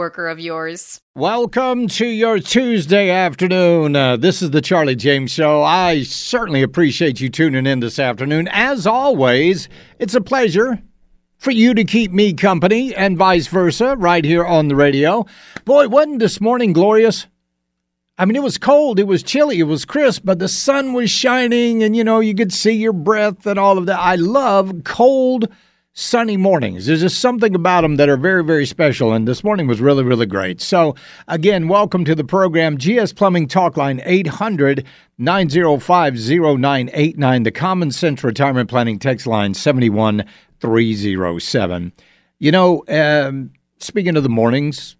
of yours. Welcome to your Tuesday afternoon. This is the Charlie James Show. I certainly appreciate you tuning in this afternoon. As always, it's a pleasure for you to keep me company and vice versa right here on the radio. Boy, wasn't this morning glorious? I mean, it was cold, it was chilly, it was crisp, but the sun was shining and, you know, you could see your breath and all of that. I love cold sunny mornings. There's just something about them that are very, very special. And this morning was really, really great. So again, welcome to the program. GS Plumbing Talk Line 800-905-0989. The Common Sense Retirement Planning text line 71307. You know, speaking of the mornings,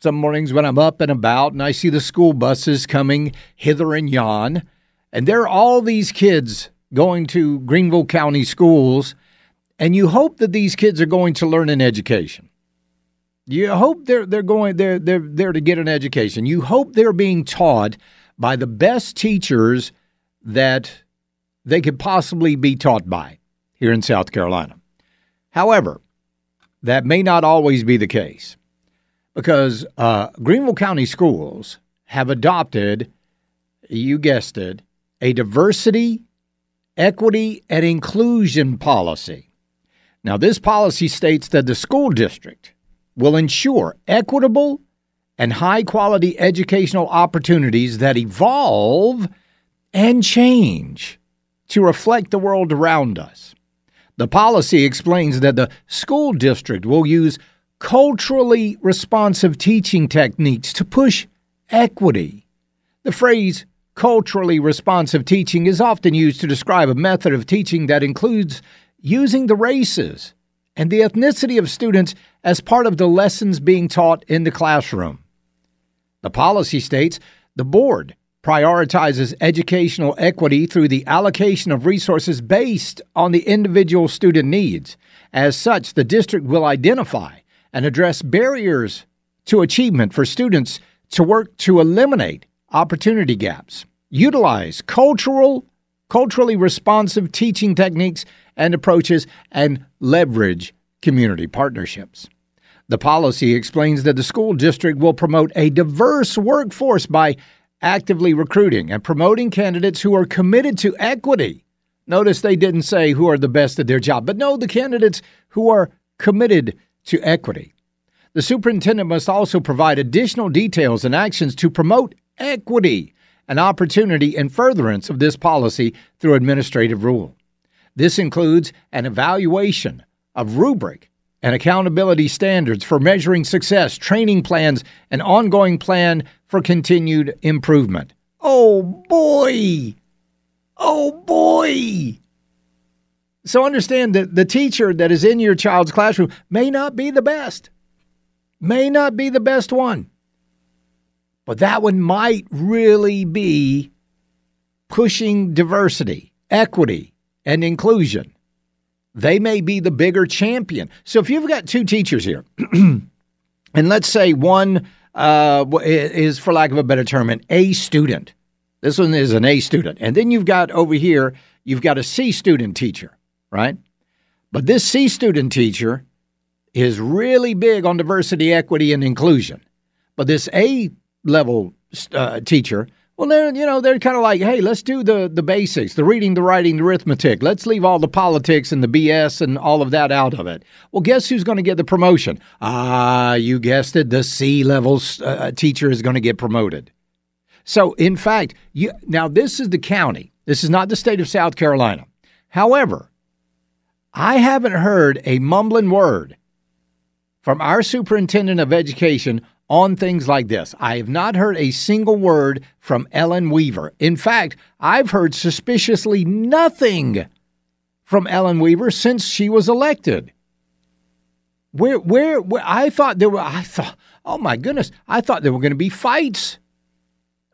some mornings when I'm up and about and I see the school buses coming hither and yon, and there are all these kids going to Greenville County Schools. And you hope that these kids are going to learn an education. You hope they're there to get an education. You hope they're being taught by the best teachers that they could possibly be taught by here in South Carolina. However, that may not always be the case because Greenville County Schools have adopted, you guessed it, a diversity, equity, and inclusion policy. Now, this policy states that the school district will ensure equitable and high-quality educational opportunities that evolve and change to reflect the world around us. The policy explains that the school district will use culturally responsive teaching techniques to push equity. The phrase culturally responsive teaching is often used to describe a method of teaching that includes using the races and the ethnicity of students as part of the lessons being taught in the classroom. The policy states the board prioritizes educational equity through the allocation of resources based on the individual student needs. As such, the district will identify and address barriers to achievement for students to work to eliminate opportunity gaps, utilize culturally responsive teaching techniques and approaches, and leverage community partnerships. The policy explains that the school district will promote a diverse workforce by actively recruiting and promoting candidates who are committed to equity. Notice they didn't say who are the best at their job, but no, the candidates who are committed to equity. The superintendent must also provide additional details and actions to promote equity and opportunity in furtherance of this policy through administrative rule. This includes an evaluation of rubric and accountability standards for measuring success, training plans, and ongoing plan for continued improvement. Oh, boy. Oh, boy. So understand that the teacher that is in your child's classroom may not be the best, may not be the best one. But that one might really be pushing diversity, equity, and inclusion. They may be the bigger champion. So if you've got two teachers here, and let's say one is, for lack of a better term, an A student. This one is an A student. And then you've got over here, you've got a C student teacher, right? But this C student teacher is really big on diversity, equity, and inclusion. But this A level teacher Well, they're kind of like, hey, let's do the basics, the reading, the writing, the arithmetic. Let's leave all the politics and the BS and all of that out of it. Well, guess who's going to get the promotion? You guessed it. The C-level teacher is going to get promoted. So, in fact, now this is the county. This is not the state of South Carolina. However, I haven't heard a mumbling word from our superintendent of education on things like this. I have not heard a single word from Ellen Weaver. In fact, I've heard suspiciously nothing from Ellen Weaver since she was elected. Where I thought, oh my goodness, I thought there were going to be fights.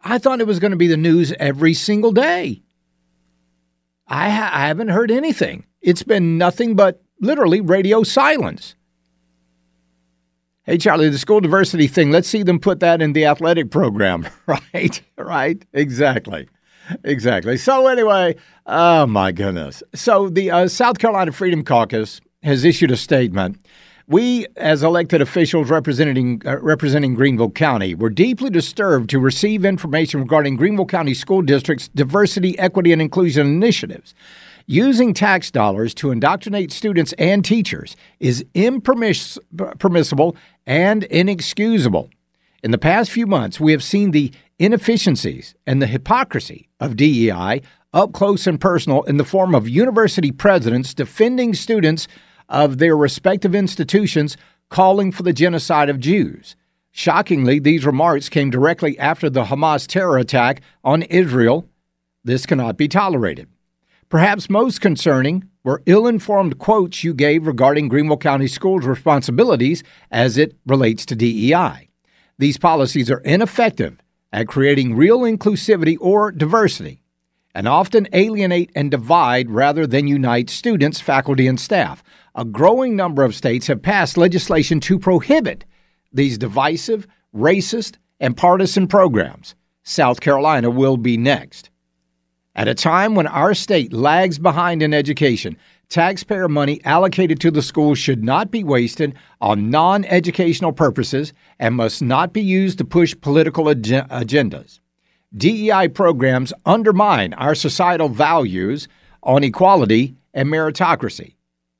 I thought it was going to be the news every single day. I haven't heard anything. It's been nothing but literally radio silence. Hey, Charlie, the school diversity thing, let's see them put that in the athletic program, right? Right? Exactly. Exactly. So anyway, oh, my goodness. So the South Carolina Freedom Caucus has issued a statement. We, as elected officials representing Greenville County, were deeply disturbed to receive information regarding Greenville County School District's diversity, equity, and inclusion initiatives. Using tax dollars to indoctrinate students and teachers is impermissible and inexcusable. In the past few months, we have seen the inefficiencies and the hypocrisy of DEI up close and personal in the form of university presidents defending students of their respective institutions, calling for the genocide of Jews. Shockingly, these remarks came directly after the Hamas terror attack on Israel. This cannot be tolerated. Perhaps most concerning were ill-informed quotes you gave regarding Greenville County Schools' responsibilities as it relates to DEI. These policies are ineffective at creating real inclusivity or diversity and often alienate and divide rather than unite students, faculty, and staff. A growing number of states have passed legislation to prohibit these divisive, racist, and partisan programs. South Carolina will be next. At a time when our state lags behind in education, taxpayer money allocated to the schools should not be wasted on non-educational purposes and must not be used to push political agendas. DEI programs undermine our societal values on equality and meritocracy.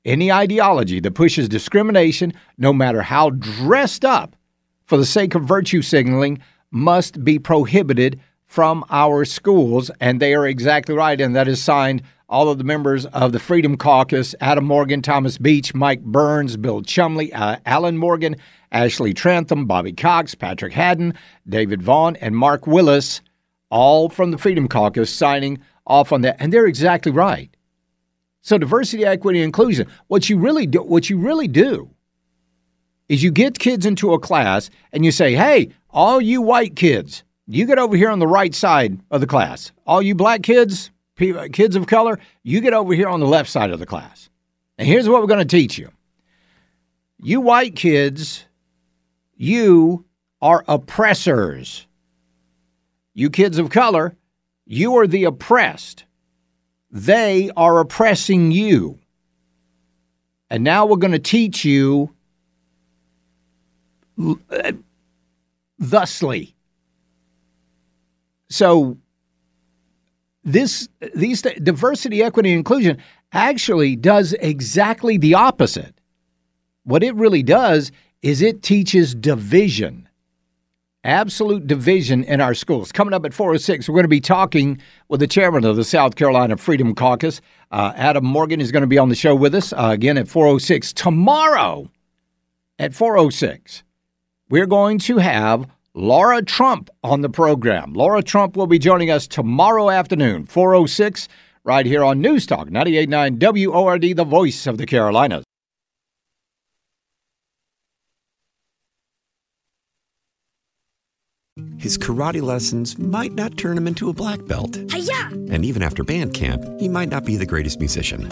Any ideology that pushes discrimination, no matter how dressed up, for the sake of virtue signaling, must be prohibited from our schools, and they are exactly right, and that is signed all of the members of the Freedom Caucus, Adam Morgan, Thomas Beach, Mike Burns, Bill Chumley, Alan Morgan, Ashley Trantham, Bobby Cox, Patrick Haddon, David Vaughn, and Mark Willis, all from the Freedom Caucus signing off on that, and they're exactly right. So diversity, equity, and inclusion, what you really do is you get kids into a class and you say, hey, all you white kids, you get over here on the right side of the class. All you black kids, kids of color, you get over here on the left side of the class. And here's what we're going to teach you. You white kids, you are oppressors. You kids of color, you are the oppressed. They are oppressing you. And now we're going to teach you thusly. So these diversity, equity, and inclusion actually does exactly the opposite. What it really does is it teaches division, absolute division in our schools. Coming up at 4:06, we're going to be talking with the chairman of the South Carolina Freedom Caucus. Adam Morgan is going to be on the show with us again at 4:06. Tomorrow at 4:06, we're going to have Laura Trump on the program. Laura Trump will be joining us tomorrow afternoon, 4:06, right here on News Talk 98.9 WORD, the voice of the Carolinas. His karate lessons might not turn him into a black belt. Hi-ya! And even after band camp, he might not be the greatest musician.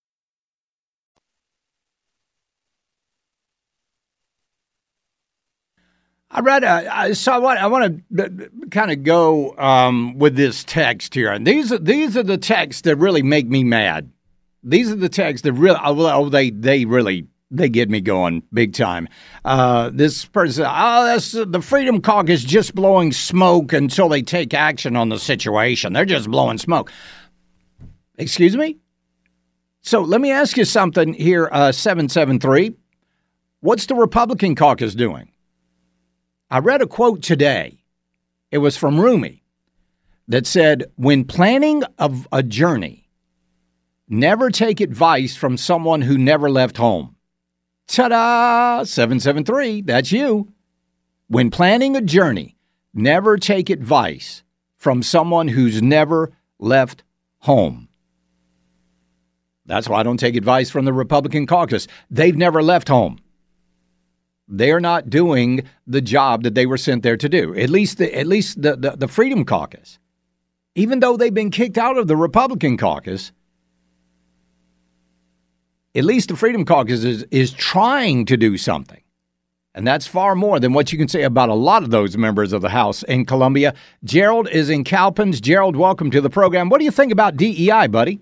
I want to kind of go with this text here, and these are the texts that really make me mad. These are the texts that really they get me going big time. This person, that's the Freedom Caucus just blowing smoke until they take action on the situation. They're just blowing smoke. Excuse me. So let me ask you something here. 773. What's the Republican Caucus doing? I read a quote today. It was from Rumi that said, when planning of a journey, never take advice from someone who never left home. Ta-da! 773, that's you. When planning a journey, never take advice from someone who's never left home. That's why I don't take advice from the Republican caucus. They've never left home. They're not doing the job that they were sent there to do, at least the Freedom Caucus, even though they've been kicked out of the Republican Caucus. At least the Freedom Caucus is trying to do something. And that's far more than what you can say about a lot of those members of the House in Columbia. Gerald is in Cowpens. Gerald, welcome to the program. What do you think about DEI, buddy?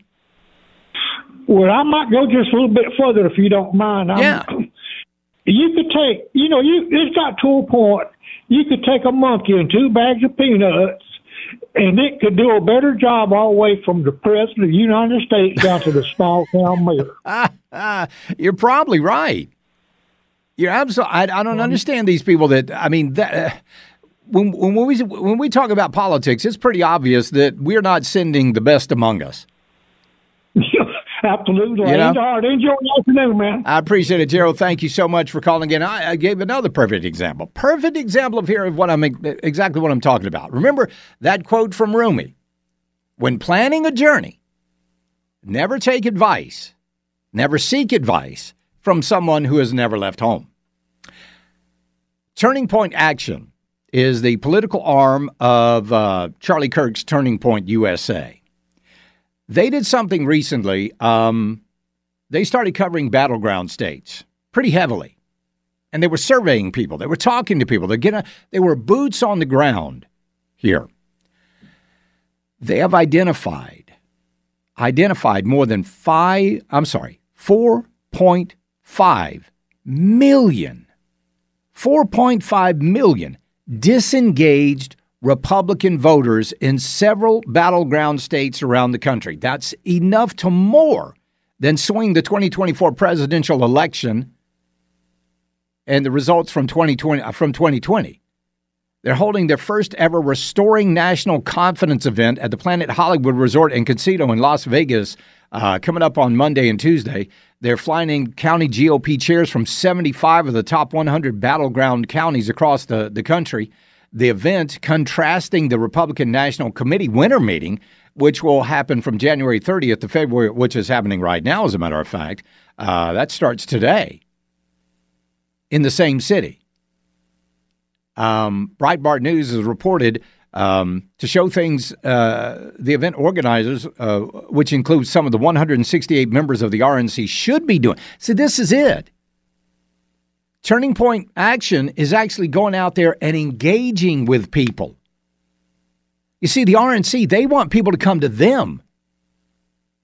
Well, I might go just a little bit further if you don't mind. Yeah. You could take, it's got to a point, you could take a monkey and two bags of peanuts, and it could do a better job all the way from the president of the United States down to the small town mayor. You're probably right. You're absolutely. I don't understand these people that. I mean, when we talk about politics, it's pretty obvious that we're not sending the best among us. Absolutely. Enjoy the afternoon, man. I appreciate it, Gerald. Thank you so much for calling in. I gave another perfect example exactly what I'm talking about. Remember that quote from Rumi, when planning a journey, never seek advice from someone who has never left home. Turning Point Action is the political arm of Charlie Kirk's Turning Point USA. They did something recently. They started covering battleground states pretty heavily, and they were surveying people. They were talking to people. They were boots on the ground here. They have identified more than 4.5 million disengaged Republican voters in several battleground states around the country. That's enough to more than swing the 2024 presidential election and the results from 2020. They're holding their first ever Restoring National Confidence event at the Planet Hollywood Resort and Casino in Las Vegas coming up on Monday and Tuesday. They're flying in county GOP chairs from 75 of the top 100 battleground counties across the country. The event contrasting the Republican National Committee winter meeting, which will happen from January 30th to February, which is happening right now, as a matter of fact. That starts today in the same city. Breitbart News has reported to show things, the event organizers, which includes some of the 168 members of the RNC, should be doing. So this is it. Turning Point Action is actually going out there and engaging with people. You see, the RNC, they want people to come to them.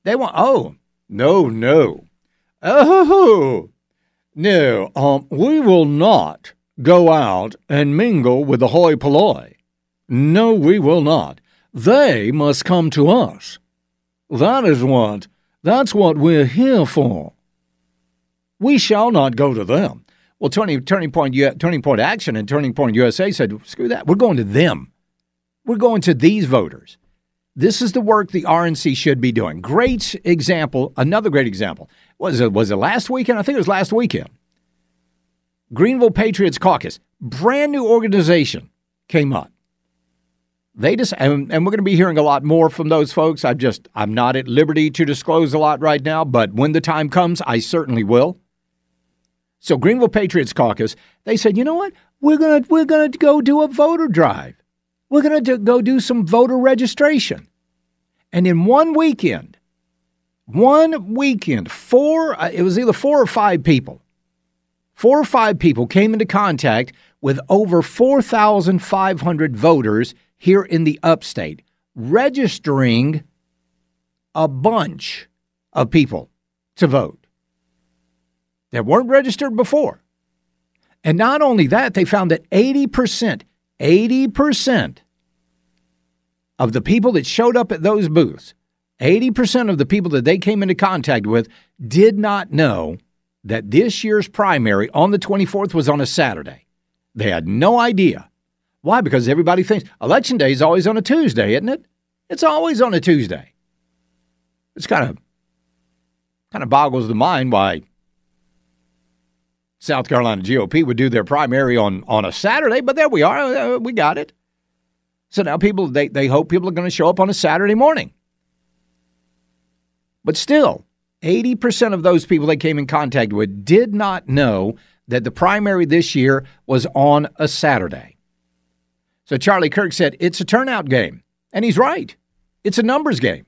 They want, oh, no. Oh, No, we will not go out and mingle with the hoi polloi. No, we will not. They must come to us. That's what we're here for. We shall not go to them. Well, Turning Point Action and Turning Point USA said, screw that. We're going to them. We're going to these voters. This is the work the RNC should be doing. Great example. Another great example. Was it last weekend? I think it was last weekend. Greenville Patriots Caucus, brand new organization, came up. They just, and we're going to be hearing a lot more from those folks. I'm not at liberty to disclose a lot right now, but when the time comes, I certainly will. So Greenville Patriots Caucus, they said, you know what? We're going to go do a voter drive. We're going to go do some voter registration. And in one weekend, four or five people came into contact with over 4,500 voters here in the upstate, registering a bunch of people to vote that weren't registered before. And not only that, they found that 80% of the people that showed up at those booths, 80% of the people that they came into contact with did not know that this year's primary on the 24th was on a Saturday. They had no idea. Why? Because everybody thinks Election Day is always on a Tuesday, isn't it? It's always on a Tuesday. It's kind of boggles the mind why South Carolina GOP would do their primary on a Saturday, but there we are. We got it. So now people, they hope people are going to show up on a Saturday morning. But still, 80% of those people they came in contact with did not know that the primary this year was on a Saturday. So Charlie Kirk said, it's a turnout game. And he's right. It's a numbers game.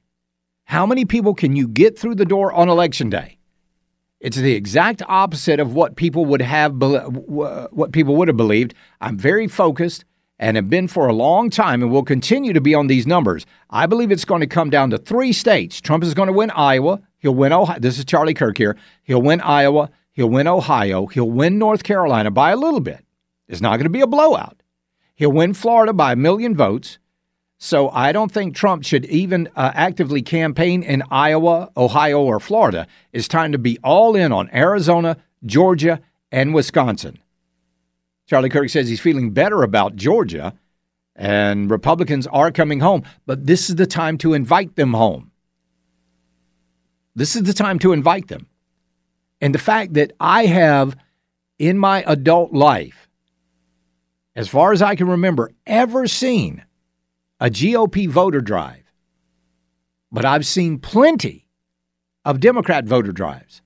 How many people can you get through the door on Election Day? It's the exact opposite of what people would have believed. I'm very focused and have been for a long time and will continue to be on these numbers. I believe it's going to come down to three states. Trump is going to win Iowa. He'll win Ohio. This is Charlie Kirk here. He'll win Iowa. He'll win Ohio. He'll win North Carolina by a little bit. It's not going to be a blowout. He'll win Florida by 1 million votes. So I don't think Trump should even actively campaign in Iowa, Ohio, or Florida. It's time to be all in on Arizona, Georgia, and Wisconsin. Charlie Kirk says he's feeling better about Georgia, and Republicans are coming home. But this is the time to invite them home. This is the time to invite them. And the fact that I have, in my adult life, as far as I can remember, ever seen a GOP voter drive. But I've seen plenty of Democrat voter drives.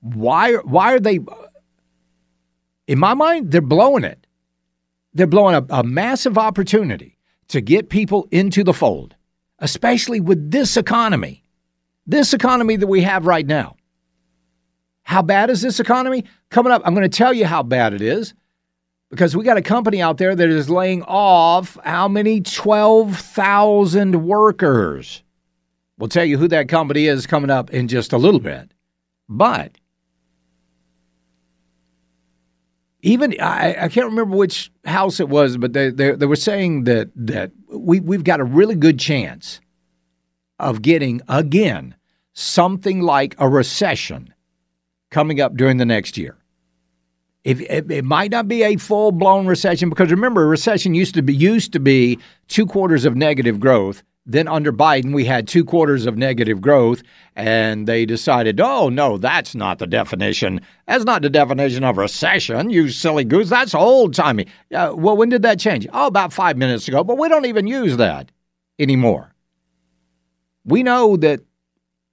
Why are they? In my mind, they're blowing it. They're blowing a massive opportunity to get people into the fold, especially with this economy that we have right now. How bad is this economy? Coming up, I'm going to tell you how bad it is. Because we got a company out there that is laying off how many? 12,000 workers. We'll tell you who that company is coming up in just a little bit. But even I can't remember which house it was, but they were saying that we've got a really good chance of getting, again, something like a recession coming up during the next year. It might not be a full-blown recession, because remember, a recession used to be 2 quarters of negative growth. Then under Biden, we had 2 quarters of negative growth, and they decided, oh, no, that's not the definition. That's not the definition of recession, you silly goose. That's old-timey. Well, when did that change? Oh, about 5 minutes ago, but we don't even use that anymore. We know that.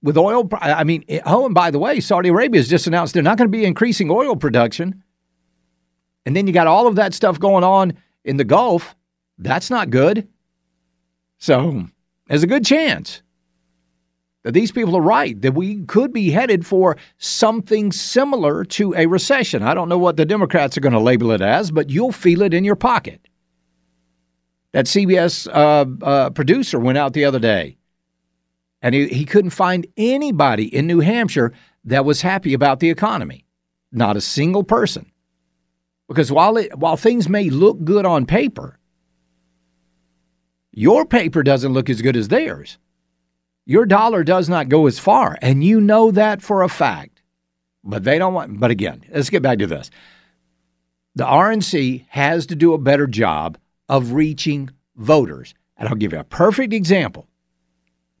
With oil, oh, and by the way, Saudi Arabia has just announced they're not going to be increasing oil production. And then you got all of that stuff going on in the Gulf. That's not good. So there's a good chance that these people are right, that we could be headed for something similar to a recession. I don't know what the Democrats are going to label it as, but you'll feel it in your pocket. That CBS producer went out the other day. And he couldn't find anybody in New Hampshire that was happy about the economy. Not a single person. Because while things may look good on paper, your paper doesn't look as good as theirs. Your dollar does not go as far, and you know that for a fact. But they don't want. But again, let's get back to this. The RNC has to do a better job of reaching voters. And I'll give you a perfect example,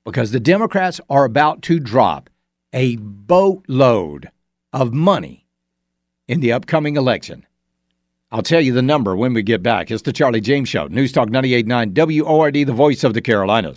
because the Democrats are about to drop a boatload of money in the upcoming election. I'll tell you the number when we get back. It's the Charlie James Show, News Talk 98.9 WORD, the voice of the Carolinas.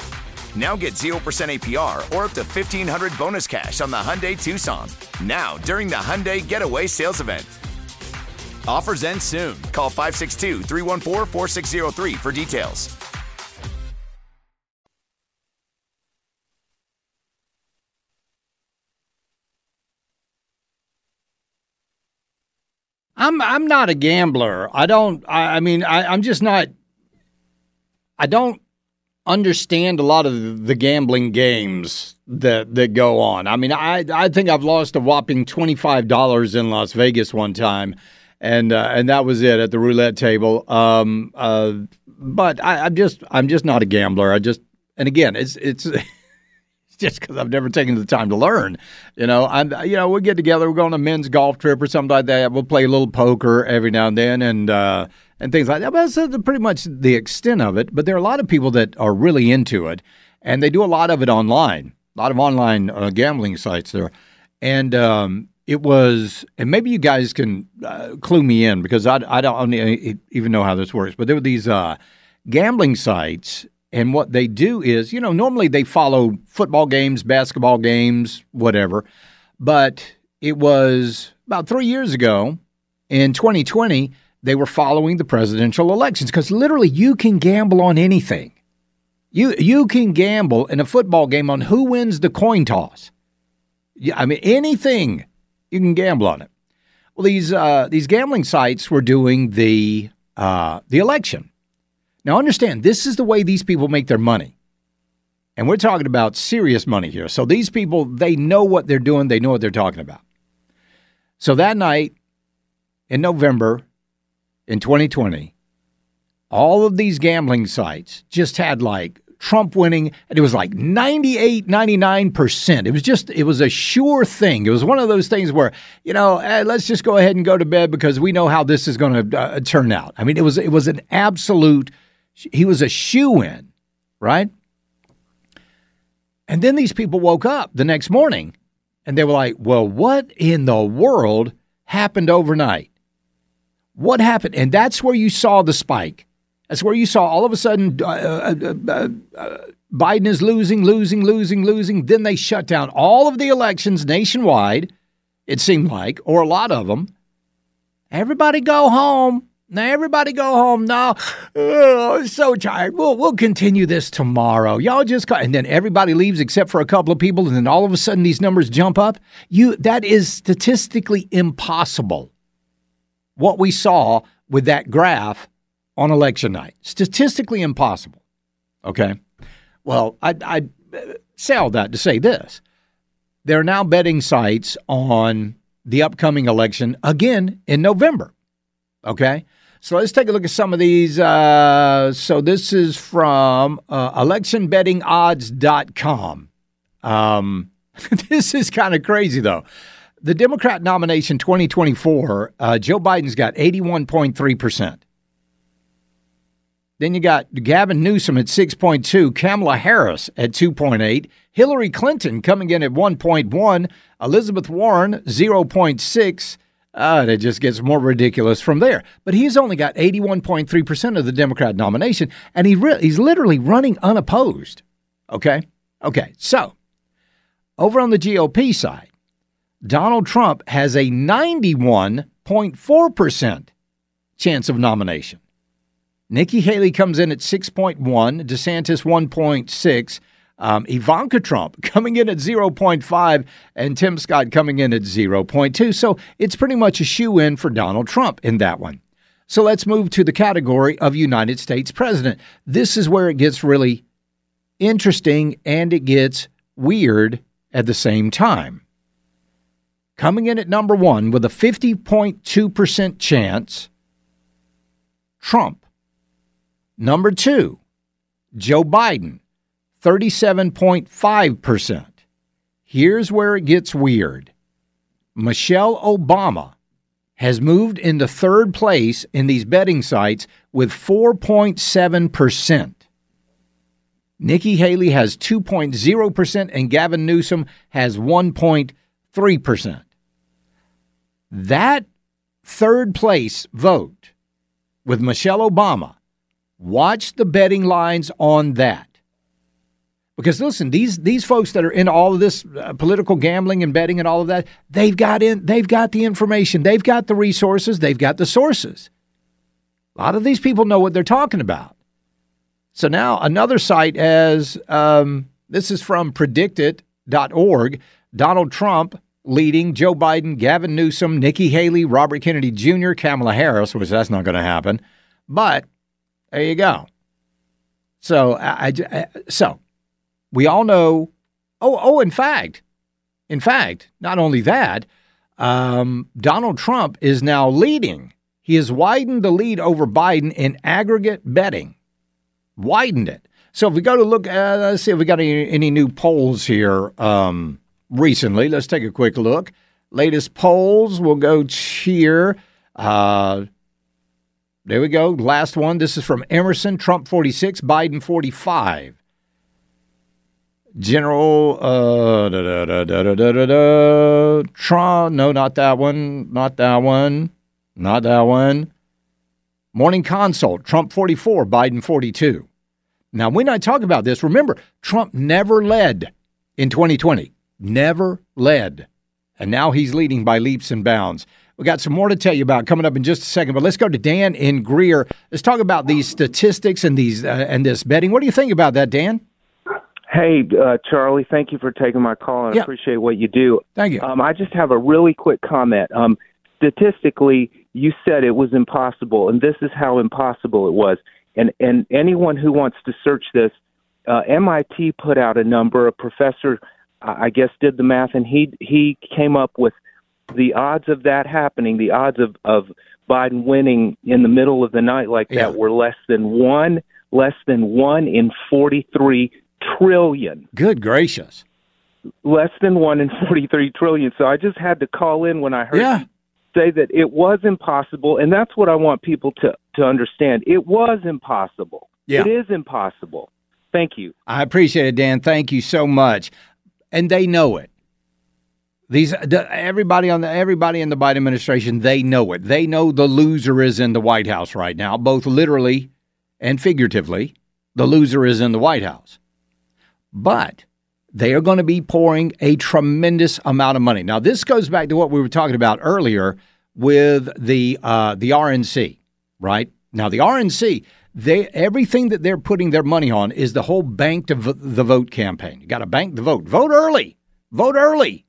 Now get 0% APR or up to $1,500 bonus cash on the Hyundai Tucson. Now, during the Hyundai Getaway Sales Event. Offers end soon. Call 562-314-4603 for details. I'm not a gambler. I don't understand a lot of the gambling games that go on. I mean, I think I've lost a whopping $25 in Las Vegas one time, and that was it at the roulette table. But I'm just not a gambler. It's just because I've never taken the time to learn. We'll get together. We'll go on a men's golf trip or something like that. We'll play a little poker every now and then, and things like that. But that's pretty much the extent of it. But there are a lot of people that are really into it, and they do a lot of it online, a lot of online gambling sites there. And and maybe you guys can clue me in, because I don't even know how this works. But there were these gambling sites, and what they do is, normally they follow football games, basketball games, whatever. But it was about 3 years ago in 2020, they were following the presidential elections, because literally you can gamble on anything. You can gamble in a football game on who wins the coin toss. Anything, you can gamble on it. Well, these gambling sites were doing the election. Now, understand, this is the way these people make their money. And we're talking about serious money here. So these people, they know what they're doing. They know what they're talking about. So that night in November in 2020, all of these gambling sites just had like Trump winning, and it was like 98, 99%. It was a sure thing. It was one of those things where, let's just go ahead and go to bed because we know how this is going to turn out. I mean, it was an absolute. He was a shoo-in, right? And then these people woke up the next morning, and they were like, well, what in the world happened overnight? What happened? And that's where you saw the spike. That's where you saw all of a sudden Biden is losing. Then they shut down all of the elections nationwide, it seemed like, or a lot of them. Everybody go home. Now, everybody go home. No, I'm so tired. We'll continue this tomorrow. Y'all just go. And then everybody leaves except for a couple of people. And then all of a sudden these numbers jump up. That is statistically impossible. What we saw with that graph on election night, statistically impossible. OK, well, I say all that to say this. There are now betting sites on the upcoming election again in November. OK, so let's take a look at some of these. So this is from electionbettingodds.com. This is kind of crazy, though. The Democrat nomination 2024, Joe Biden's got 81.3%. Then you got Gavin Newsom at 6.2, Kamala Harris at 2.8, Hillary Clinton coming in at 1.1, Elizabeth Warren 0.6. It just gets more ridiculous from there. But he's only got 81.3% of the Democrat nomination, and he's literally running unopposed. Okay. So over on the GOP side, Donald Trump has a 91.4% chance of nomination. Nikki Haley comes in at 6.1, DeSantis 1.6, Ivanka Trump coming in at 0.5, and Tim Scott coming in at 0.2. So it's pretty much a shoo-in for Donald Trump in that one. So let's move to the category of United States president. This is where it gets really interesting and it gets weird at the same time. Coming in at number one with a 50.2% chance, Trump. Number two, Joe Biden. 37.5%. Here's where it gets weird. Michelle Obama has moved into third place in these betting sites with 4.7%. Nikki Haley has 2.0% and Gavin Newsom has 1.3%. That third place vote with Michelle Obama, watch the betting lines on that. Because, listen, these folks that are in all of this political gambling and betting and all of that, they've got the information. They've got the resources. They've got the sources. A lot of these people know what they're talking about. So now another site as this is from predictit.org, Donald Trump leading Joe Biden, Gavin Newsom, Nikki Haley, Robert Kennedy Jr., Kamala Harris, which that's not going to happen. But there you go. So we all know, in fact, not only that, Donald Trump is now leading. He has widened the lead over Biden in aggregate betting, widened it. So if we go to look, let's see if we got any new polls here recently. Let's take a quick look. Latest polls, we'll go here. There we go. Last one. This is from Emerson, Trump 46, Biden 45. General, Trump, no, not that one. Morning Consult, Trump 44, Biden 42. Now, when I talk about this, remember, Trump never led in 2020, never led. And now he's leading by leaps and bounds. We got some more to tell you about coming up in just a second, but let's go to Dan in Greer. Let's talk about these statistics and this betting. What do you think about that, Dan? Hey, Charlie, thank you for taking my call, and I appreciate what you do. Thank you. I just have a really quick comment. Statistically, you said it was impossible, and this is how impossible it was. And anyone who wants to search this, MIT put out a number. A professor, I guess, did the math, and he came up with the odds of that happening, the odds of Biden winning in the middle of the night like that were less than one in 43 trillion. Good gracious. Less than 1 in 43 trillion. So I just had to call in when I heard you say that it was impossible, and that's what I want people to understand. It was impossible. Yeah. It is impossible. Thank you. I appreciate it, Dan. Thank you so much. And they know it. Everybody in the Biden administration, they know it. They know the loser is in the White House right now, both literally and figuratively, the loser is in the White House. But they are going to be pouring a tremendous amount of money. Now, this goes back to what we were talking about earlier with the RNC, right? Now, the RNC, everything that they're putting their money on is the whole bank to the vote campaign. You got to bank the vote. Vote early. Vote early.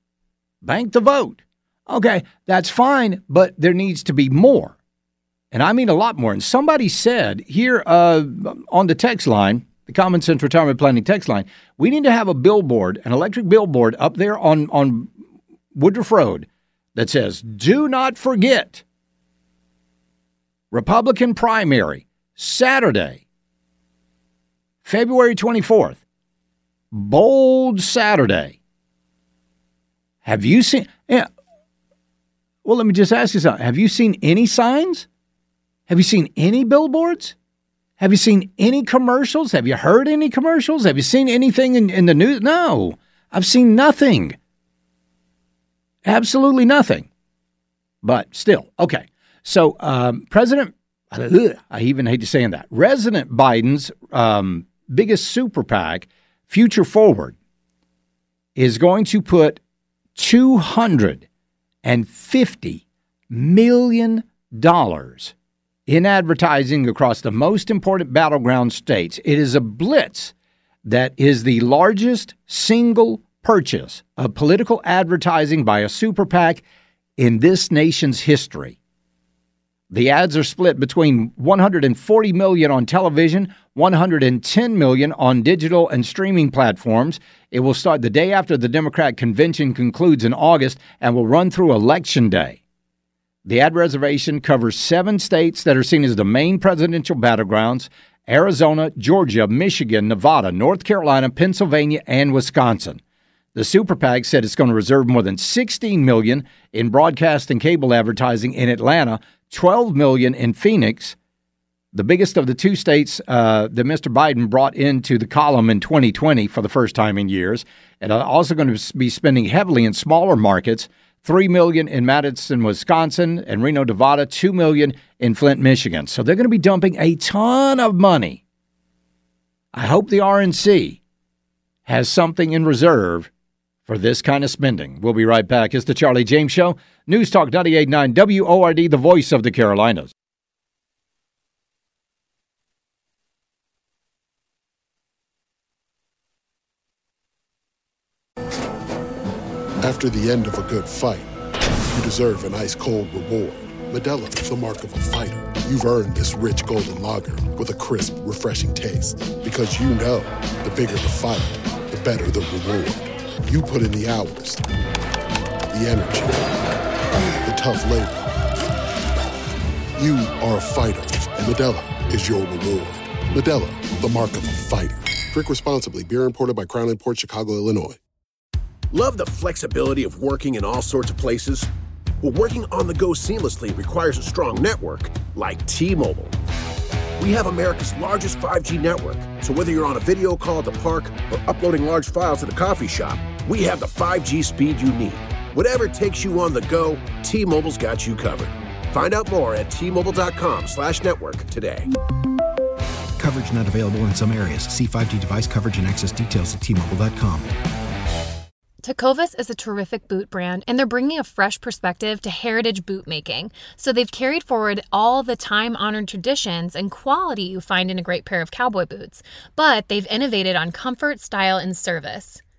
Bank the vote. Okay, that's fine, but there needs to be more. And I mean a lot more. And somebody said here on the text line, the Common Sense Retirement Planning text line, we need to have a billboard, an electric billboard up there on Woodruff Road that says, do not forget Republican primary, Saturday, February 24th, bold Saturday. Have you seen? Yeah. Well, let me just ask you something. Have you seen any signs? Have you seen any billboards? Have you seen any commercials? Have you heard any commercials? Have you seen anything in the news? No, I've seen nothing. Absolutely nothing. But still, okay. So I even hate to say that, President Biden's biggest super PAC, Future Forward, is going to put $250 million in advertising across the most important battleground states. It is a blitz that is the largest single purchase of political advertising by a super PAC in this nation's history. The ads are split between $140 million on television, $110 million on digital and streaming platforms. It will start the day after the Democratic convention concludes in August and will run through Election Day. The ad reservation covers 7 states that are seen as the main presidential battlegrounds: Arizona, Georgia, Michigan, Nevada, North Carolina, Pennsylvania, and Wisconsin. The super PAC said it's going to reserve more than $16 million in broadcast and cable advertising in Atlanta, $12 million in Phoenix, the biggest of the 2 states that Mr. Biden brought into the column in 2020 for the first time in years, and are also going to be spending heavily in smaller markets, $3 million in Madison, Wisconsin, and Reno, Nevada, $2 million in Flint, Michigan. So they're going to be dumping a ton of money. I hope the RNC has something in reserve for this kind of spending. We'll be right back. It's the Charlie James Show, News Talk 98.9 WORD, the voice of the Carolinas. After the end of a good fight, you deserve an ice-cold reward. Modelo, the mark of a fighter. You've earned this rich golden lager with a crisp, refreshing taste. Because you know, the bigger the fight, the better the reward. You put in the hours, the energy, the tough labor. You are a fighter, and Modelo is your reward. Modelo, the mark of a fighter. Drink responsibly. Beer imported by Crown Imports, Chicago, Illinois. Love the flexibility of working in all sorts of places? Well, working on the go seamlessly requires a strong network like T-Mobile. We have America's largest 5G network, so whether you're on a video call at the park or uploading large files at a coffee shop, we have the 5G speed you need. Whatever takes you on the go, T-Mobile's got you covered. Find out more at T-Mobile.com/network today. Coverage not available in some areas. See 5G device coverage and access details at T-Mobile.com. Tecovas is a terrific boot brand, and they're bringing a fresh perspective to heritage boot making. So they've carried forward all the time-honored traditions and quality you find in a great pair of cowboy boots, but they've innovated on comfort, style, and service.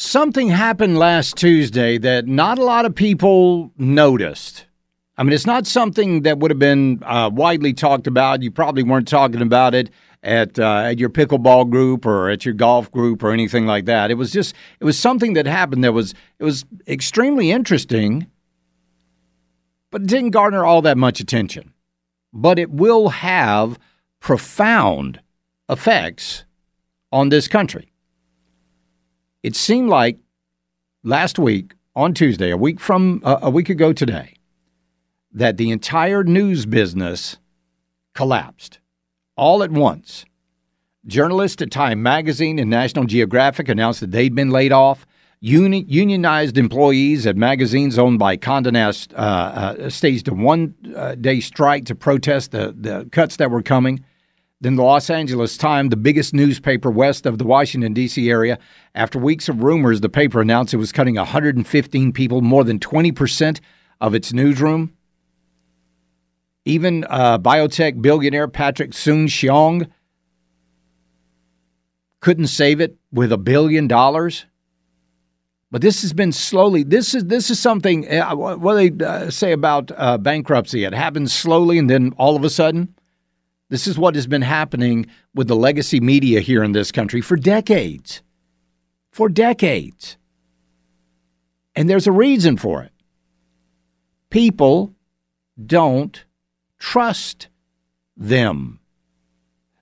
Something happened last Tuesday that not a lot of people noticed. I mean, it's not something that would have been widely talked about. You probably weren't talking about it at your pickleball group or at your golf group or anything like that. It was something that happened that was extremely interesting, but it didn't garner all that much attention. But it will have profound effects on this country. It seemed like last week on Tuesday, a week ago today, that the entire news business collapsed all at once. Journalists at Time Magazine and National Geographic announced that they'd been laid off. Unionized employees at magazines owned by Condé Nast staged a one-day strike to protest the cuts that were coming. Then the Los Angeles Times, the biggest newspaper west of the Washington, D.C. area, after weeks of rumors, the paper announced it was cutting 115 people, more than 20% of its newsroom. Even biotech billionaire Patrick Soon-Shiong couldn't save it with $1 billion. But this has been slowly. This is something. What they say about bankruptcy? It happens slowly, and then all of a sudden, this is what has been happening with the legacy media here in this country for decades. And there's a reason for it. People don't trust them.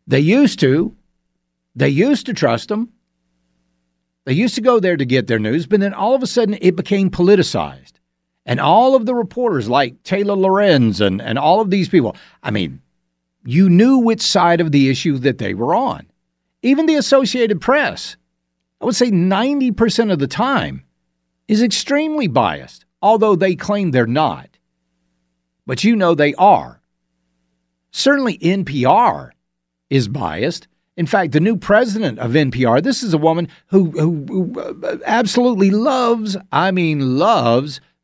They used to trust them. They used to go there to get their news, but then all of a sudden it became politicized. And all of the reporters like Taylor Lorenz and all of these people, I mean, you knew which side of the issue that they were on. Even the Associated Press, I would say 90% of the time, is extremely biased, although they claim they're not. But you know they are. Certainly NPR is biased. In fact, the new president of NPR, this is a woman who absolutely loves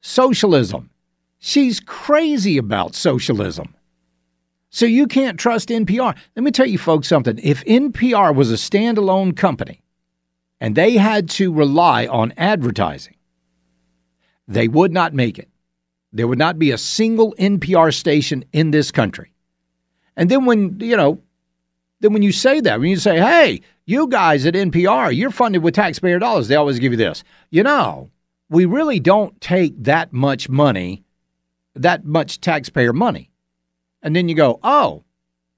socialism. She's crazy about socialism. So you can't trust NPR. Let me tell you folks something. If NPR was a standalone company and they had to rely on advertising, they would not make it. There would not be a single NPR station in this country. And then when you say that, when you say, hey, you guys at NPR, you're funded with taxpayer dollars, they always give you this. You know, we really don't take that much taxpayer money. And then you go, oh,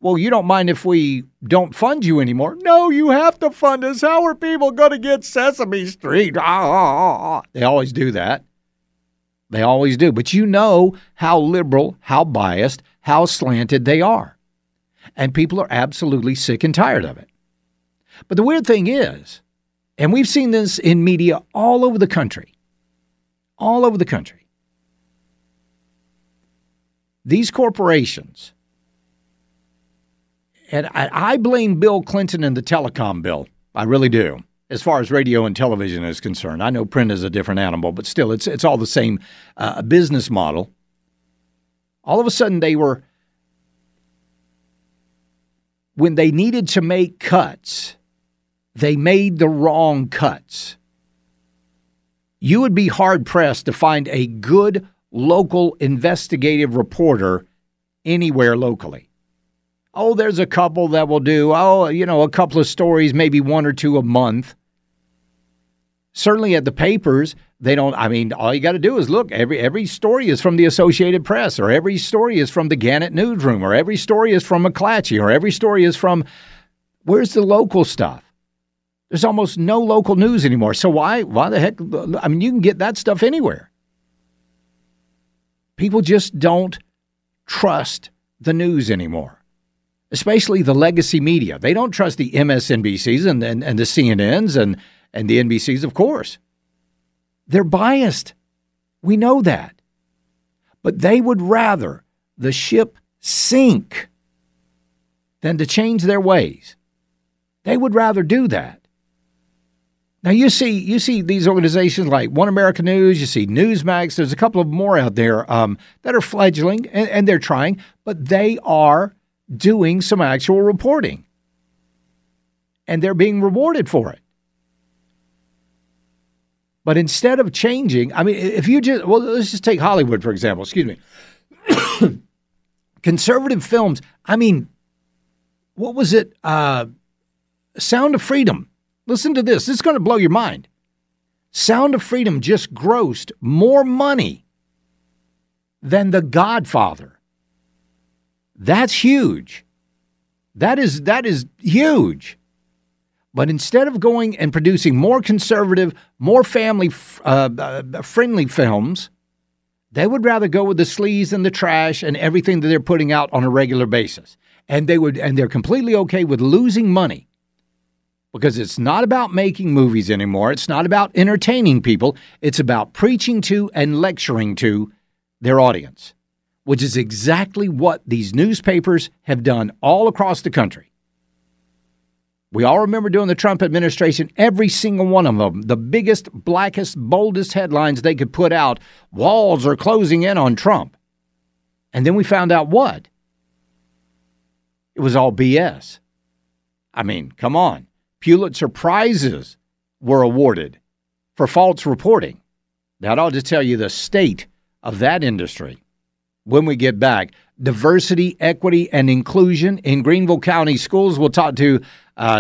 well, you don't mind if we don't fund you anymore. No, you have to fund us. How are people going to get Sesame Street? They always do that. They always do. But you know how liberal, how biased, how slanted they are. And people are absolutely sick and tired of it. But the weird thing is, and we've seen this in media all over the country. These corporations, and I blame Bill Clinton and the telecom bill. I really do. As far as radio and television is concerned, I know print is a different animal, but still it's all the same business model. All of a sudden they were, when they needed to make cuts, they made the wrong cuts. You would be hard-pressed to find a good local investigative reporter anywhere locally. Oh, there's a couple that will do, a couple of stories, maybe one or two a month. Certainly at the papers, they don't, I mean, all you got to do is look, every story is from the Associated Press, or every story is from the Gannett Newsroom, or every story is from McClatchy, or every story is from, where's the local stuff? There's almost no local news anymore. So why the heck, I mean, you can get that stuff anywhere. People just don't trust the news anymore, especially the legacy media. They don't trust the MSNBCs and the CNNs and the NBCs, of course. They're biased. We know that. But they would rather the ship sink than to change their ways. They would rather do that. Now, you see these organizations like One America News, you see Newsmax, there's a couple of more out there that are fledgling, and they're trying, but they are doing some actual reporting. And they're being rewarded for it. But instead of changing, I mean, if you just, well, let's just take Hollywood, for example, excuse me. Conservative films, I mean, what was it? Sound of Freedom. Listen to this. This is going to blow your mind. Sound of Freedom just grossed more money than The Godfather. That's huge. That is huge. But instead of going and producing more conservative, more family-friendly films, they would rather go with the sleaze and the trash and everything that they're putting out on a regular basis. And they're completely okay with losing money because it's not about making movies anymore. It's not about entertaining people. It's about preaching to and lecturing to their audience, which is exactly what these newspapers have done all across the country. We all remember during the Trump administration, every single one of them, the biggest, blackest, boldest headlines they could put out, walls are closing in on Trump. And then we found out what? It was all BS. I mean, come on. Pulitzer Prizes were awarded for false reporting. That ought to tell you the state of that industry. When we get back, diversity, equity, and inclusion in Greenville County Schools. We'll talk to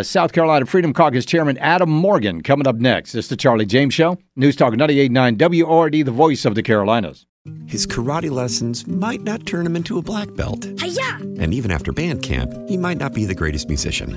South Carolina Freedom Caucus Chairman Adam Morgan coming up next. It's the Charlie James Show. News Talk 98.9 WORD, the voice of the Carolinas. His karate lessons might not turn him into a black belt. Hi-ya! And even after band camp, he might not be the greatest musician.